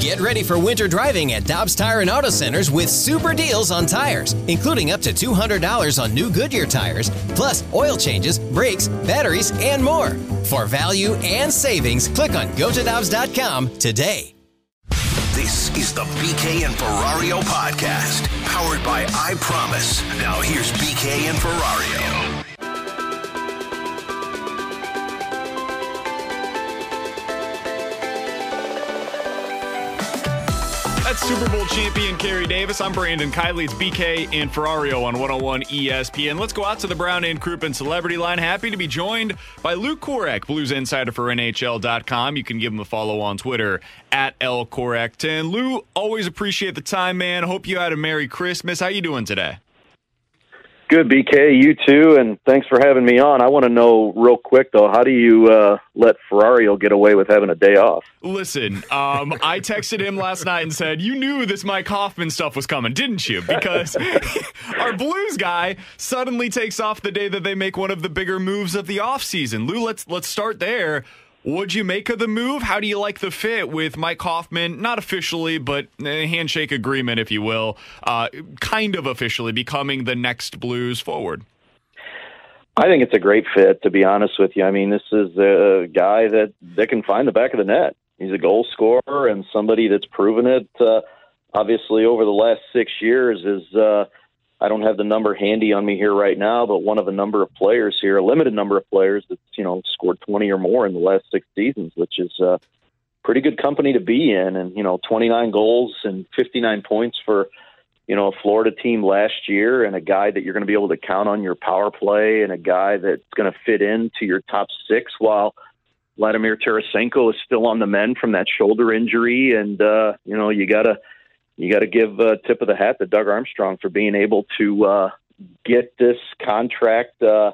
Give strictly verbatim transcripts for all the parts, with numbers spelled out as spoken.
Get ready for winter driving at Dobbs Tire and Auto Centers with super deals on tires, including up to two hundred dollars on new Goodyear tires, plus oil changes, brakes, batteries, and more. For value and savings, click on go to dobbs dot com today. This is the B K and Ferrario podcast, powered by I Promise. Now here's B K and Ferrario. That's Super Bowl champion Kerry Davis. I'm Brandon Kiley. It's B K and Ferrario on one oh one E S P N. Let's go out to the Brown and Crouppen celebrity line. Happy to be joined by Luke Korek, Blues insider for N H L dot com. You can give him a follow on Twitter at L Korek ten. Lou, always appreciate the time, man. Hope you had a Merry Christmas. How you doing today? Good, B K. You too, and thanks for having me on. I want to know real quick, though, how do you uh, let Ferrario get away with having a day off? Listen, um, I texted him last night and said, you knew this Mike Hoffman stuff was coming, didn't you? Because our Blues guy suddenly takes off the day that they make one of the bigger moves of the offseason. Lou, let's, let's start there. What'd you make of the move? How do you like the fit with Mike Hoffman? Not officially, but a handshake agreement, if you will, uh, kind of officially becoming the next Blues forward. I think it's a great fit, to be honest with you. I mean, this is a guy that, that can find the back of the net. He's a goal scorer and somebody that's proven it, uh, obviously, over the last six years is uh, I don't have the number handy on me here right now, but one of a number of players here, a limited number of players that's, you know, scored twenty or more in the last six seasons, which is uh, pretty good company to be in. And, you know, twenty-nine goals and fifty-nine points for, you know, a Florida team last year, and a guy that you're going to be able to count on your power play, and a guy that's going to fit into your top six while Vladimir Tarasenko is still on the mend from that shoulder injury. And, uh, you know, you got to, You got to give a tip of the hat to Doug Armstrong for being able to uh, get this contract, uh,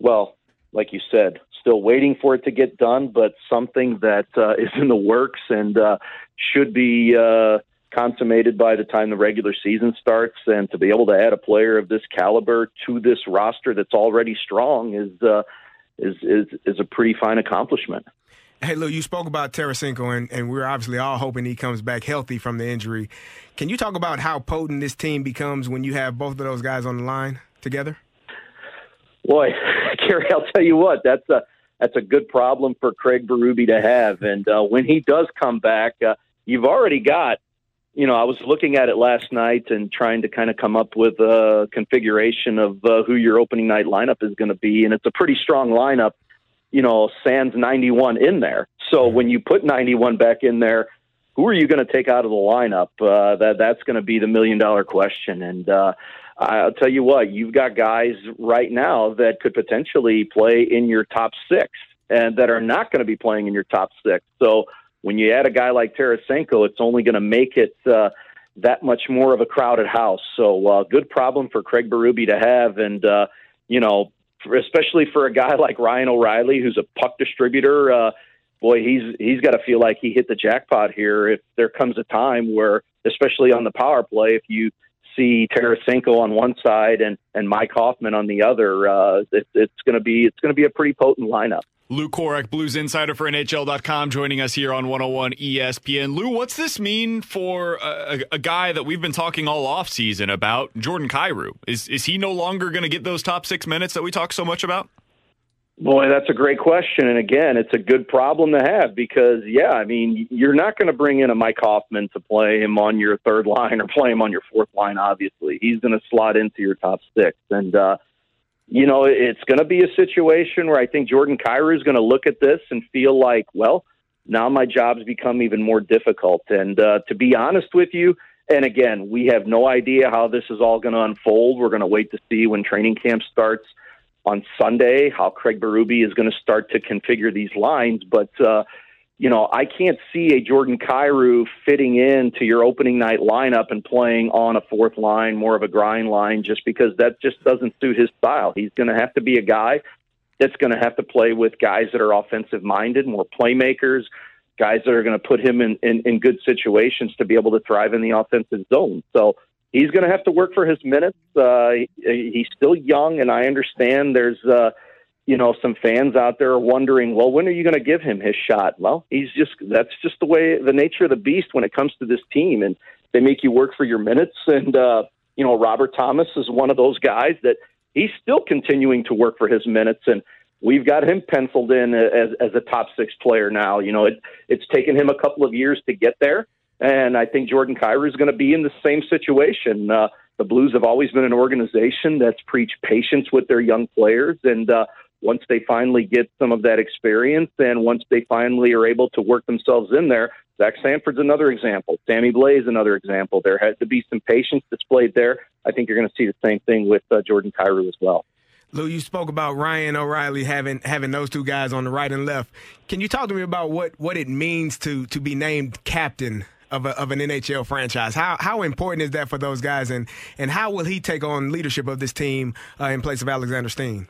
well, like you said, still waiting for it to get done, but something that uh, is in the works and uh, should be uh, consummated by the time the regular season starts. And to be able to add a player of this caliber to this roster that's already strong is uh, is, is is a pretty fine accomplishment. Hey, Lou, you spoke about Tarasenko, and, and we're obviously all hoping he comes back healthy from the injury. Can you talk about how potent this team becomes when you have both of those guys on the line together? Boy, Kerry, I'll tell you what, that's a, that's a good problem for Craig Berube to have. And uh, when he does come back, uh, you've already got, you know, I was looking at it last night and trying to kind of come up with a configuration of uh, who your opening night lineup is going to be, and it's a pretty strong lineup. You know, sans ninety-one in there. So when you put ninety-one back in there, who are you going to take out of the lineup? Uh, that that's going to be the million-dollar question. And uh, I'll tell you what, you've got guys right now that could potentially play in your top six and that are not going to be playing in your top six. So when you add a guy like Tarasenko, it's only going to make it uh, that much more of a crowded house. So uh, good problem for Craig Berube to have. And, uh, you know, especially for a guy like Ryan O'Reilly, who's a puck distributor, uh, boy, he's he's got to feel like he hit the jackpot here. If there comes a time where, especially on the power play, if you see Tarasenko on one side and, and Mike Hoffman on the other, uh, it, it's going to be it's going to be a pretty potent lineup. Luke Korek, Blues insider for N H L dot com, joining us here on one oh one E S P N. Lou, what's this mean for a, a guy that we've been talking all offseason about, Jordan Kyrou? Is is he no longer going to get those top six minutes that we talk so much about? Boy, that's a great question. And again, it's a good problem to have because, yeah, I mean, you're not going to bring in a Mike Hoffman to play him on your third line or play him on your fourth line, obviously. He's going to slot into your top six. And, uh, you know, it's going to be a situation where I think Jordan Kyrou is going to look at this and feel like, well, now my job's become even more difficult. And uh, to be honest with you, and again, we have no idea how this is all going to unfold. We're going to wait to see when training camp starts on Sunday, how Craig Berube is going to start to configure these lines. But, uh, you know, I can't see a Jordan Kyrou fitting into your opening night lineup and playing on a fourth line, more of a grind line, just because that just doesn't suit his style. He's going to have to be a guy that's going to have to play with guys that are offensive-minded, more playmakers, guys that are going to put him in, in, in good situations to be able to thrive in the offensive zone. So he's going to have to work for his minutes. Uh, he, he's still young, and I understand there's uh, you know, some fans out there wondering, well, when are you going to give him his shot? Well, he's just that's just the way, the nature of the beast when it comes to this team, and they make you work for your minutes. And, uh, you know, Robert Thomas is one of those guys that he's still continuing to work for his minutes, and we've got him penciled in as, as a top six player now. You know, it, it's taken him a couple of years to get there, and I think Jordan Kyrou is going to be in the same situation. Uh, the Blues have always been an organization that's preached patience with their young players, and uh, once they finally get some of that experience and once they finally are able to work themselves in there, Zach Sanford's another example. Sammy Blais, another example. There had to be some patience displayed there. I think you're going to see the same thing with uh, Jordan Kyrou as well. Lou, you spoke about Ryan O'Reilly having having those two guys on the right and left. Can you talk to me about what, what it means to to be named captain of a, of an N H L franchise? How how important is that for those guys, and, and how will he take on leadership of this team uh, in place of Alexander Steen?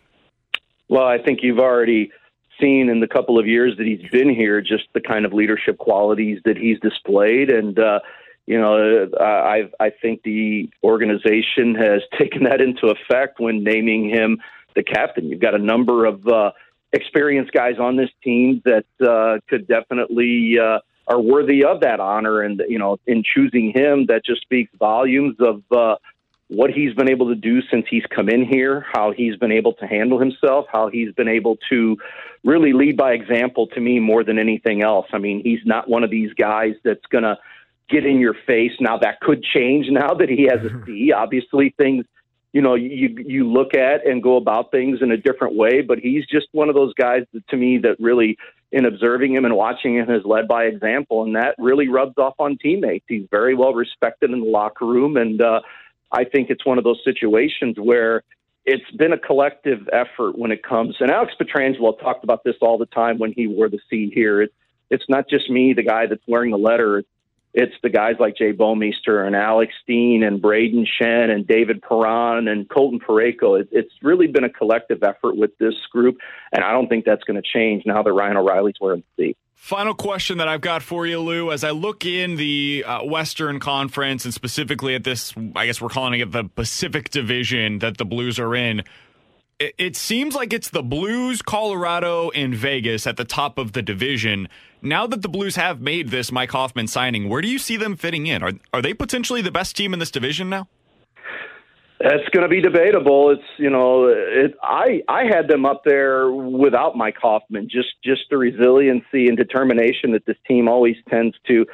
Well, I think you've already seen in the couple of years that he's been here just the kind of leadership qualities that he's displayed. And, uh, you know, I I think the organization has taken that into effect when naming him the captain. You've got a number of uh, experienced guys on this team that uh, could definitely uh, are worthy of that honor. And, you know, in choosing him, that just speaks volumes of uh what he's been able to do since he's come in here, how he's been able to handle himself, how he's been able to really lead by example to me more than anything else. I mean, he's not one of these guys that's going to get in your face. Now, that could change now that he has a C. Obviously, things, you know, you you look at and go about things in a different way, but he's just one of those guys that, to me, that really, in observing him and watching him, has led by example, and that really rubs off on teammates. He's very well respected in the locker room, and uh I think it's one of those situations where it's been a collective effort when it comes. And Alex Petrangelo talked about this all the time when he wore the C here. It, it's not just me, the guy that's wearing the letter. It's the guys like Jay Bouwmeester and Alex Steen and Brayden Schenn and David Perron and Colton Parayko. It, it's really been a collective effort with this group, and I don't think that's going to change now that Ryan O'Reilly's wearing the C. Final question that I've got for you, Lou. As I look in the uh, Western Conference, and specifically at this, I guess we're calling it the Pacific Division that the Blues are in, it, it seems like it's the Blues, Colorado, and Vegas at the top of the division. Now that the Blues have made this Mike Hoffman signing, where do you see them fitting in? Are are they potentially the best team in this division now? That's going to be debatable. It's, you know, it, I I had them up there without Mike Hoffman, just just the resiliency and determination that this team always tends to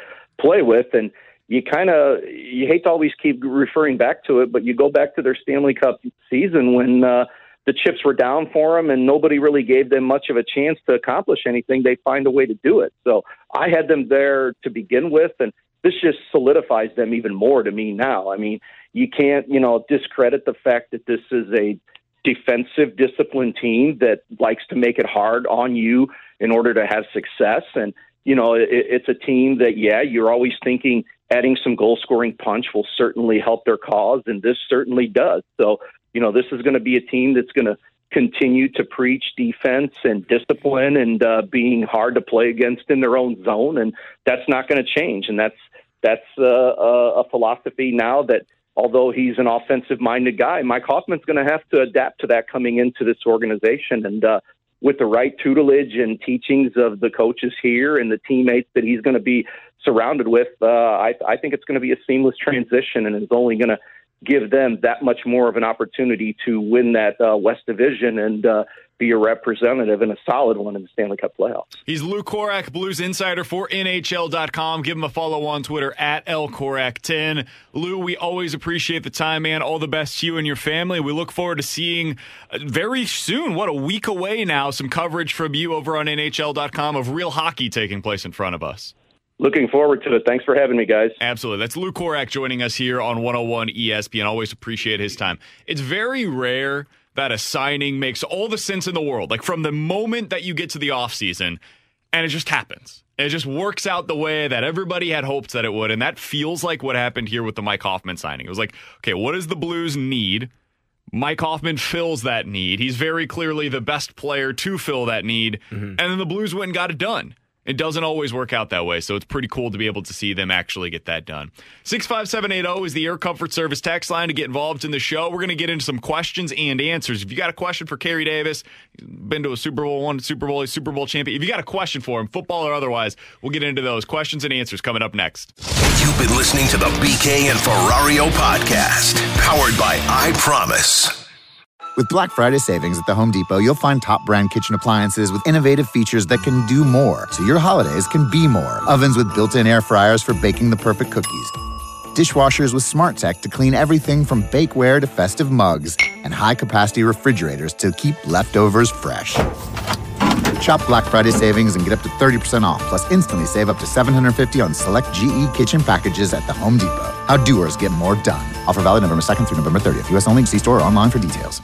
play with. And you kind of, you hate to always keep referring back to it, but you go back to their Stanley Cup season when uh, the chips were down for them and nobody really gave them much of a chance to accomplish anything. They find a way to do it. So I had them there to begin with, and this just solidifies them even more to me now. I mean, you can't, you know, discredit the fact that this is a defensive, disciplined team that likes to make it hard on you in order to have success. And, you know, it, it's a team that, yeah, you're always thinking adding some goal-scoring punch will certainly help their cause, and this certainly does. So, you know, this is going to be a team that's going to continue to preach defense and discipline and uh, being hard to play against in their own zone, and that's not going to change. And that's that's uh, a philosophy now that, although he's an offensive-minded guy, Mike Hoffman's going to have to adapt to that coming into this organization. And uh, with the right tutelage and teachings of the coaches here and the teammates that he's going to be surrounded with, uh, I, I think it's going to be a seamless transition, and it's only going to give them that much more of an opportunity to win that uh, West Division and uh, be a representative and a solid one in the Stanley Cup playoffs. He's Luke Korek, Blues insider for N H L dot com. Give him a follow on Twitter at L Korek ten. Lou, we always appreciate the time, man. All the best to you and your family. We look forward to seeing very soon, what, a week away now, some coverage from you over on N H L dot com of real hockey taking place in front of us. Looking forward to it. Thanks for having me, guys. Absolutely. That's Luke Korek joining us here on one oh one E S P N. Always appreciate his time. It's very rare that a signing makes all the sense in the world. Like, from the moment that you get to the offseason, and it just happens. It just works out the way that everybody had hoped that it would, and that feels like what happened here with the Mike Hoffman signing. It was like, okay, what does the Blues need? Mike Hoffman fills that need. He's very clearly the best player to fill that need, mm-hmm. and then the Blues went and got it done. It doesn't always work out that way, so it's pretty cool to be able to see them actually get that done. six five seven eight zero is the Air Comfort Service text line to get involved in the show. We're going to get into some questions and answers. If you got a question for Kerry Davis, he's been to a Super Bowl, won a Super Bowl, he's Super Bowl champion. If you got a question for him, football or otherwise, we'll get into those questions and answers coming up next. You've been listening to the B K and Ferrario podcast, powered by I Promise. With Black Friday savings at the Home Depot, you'll find top brand kitchen appliances with innovative features that can do more, so your holidays can be more. Ovens with built-in air fryers for baking the perfect cookies. Dishwashers with smart tech to clean everything from bakeware to festive mugs. And high-capacity refrigerators to keep leftovers fresh. Shop Black Friday savings and get up to thirty percent off, plus instantly save up to seven hundred fifty dollars on select G E kitchen packages at the Home Depot. How doers get more done. Offer valid November second through November thirtieth. U S only. See store or online for details.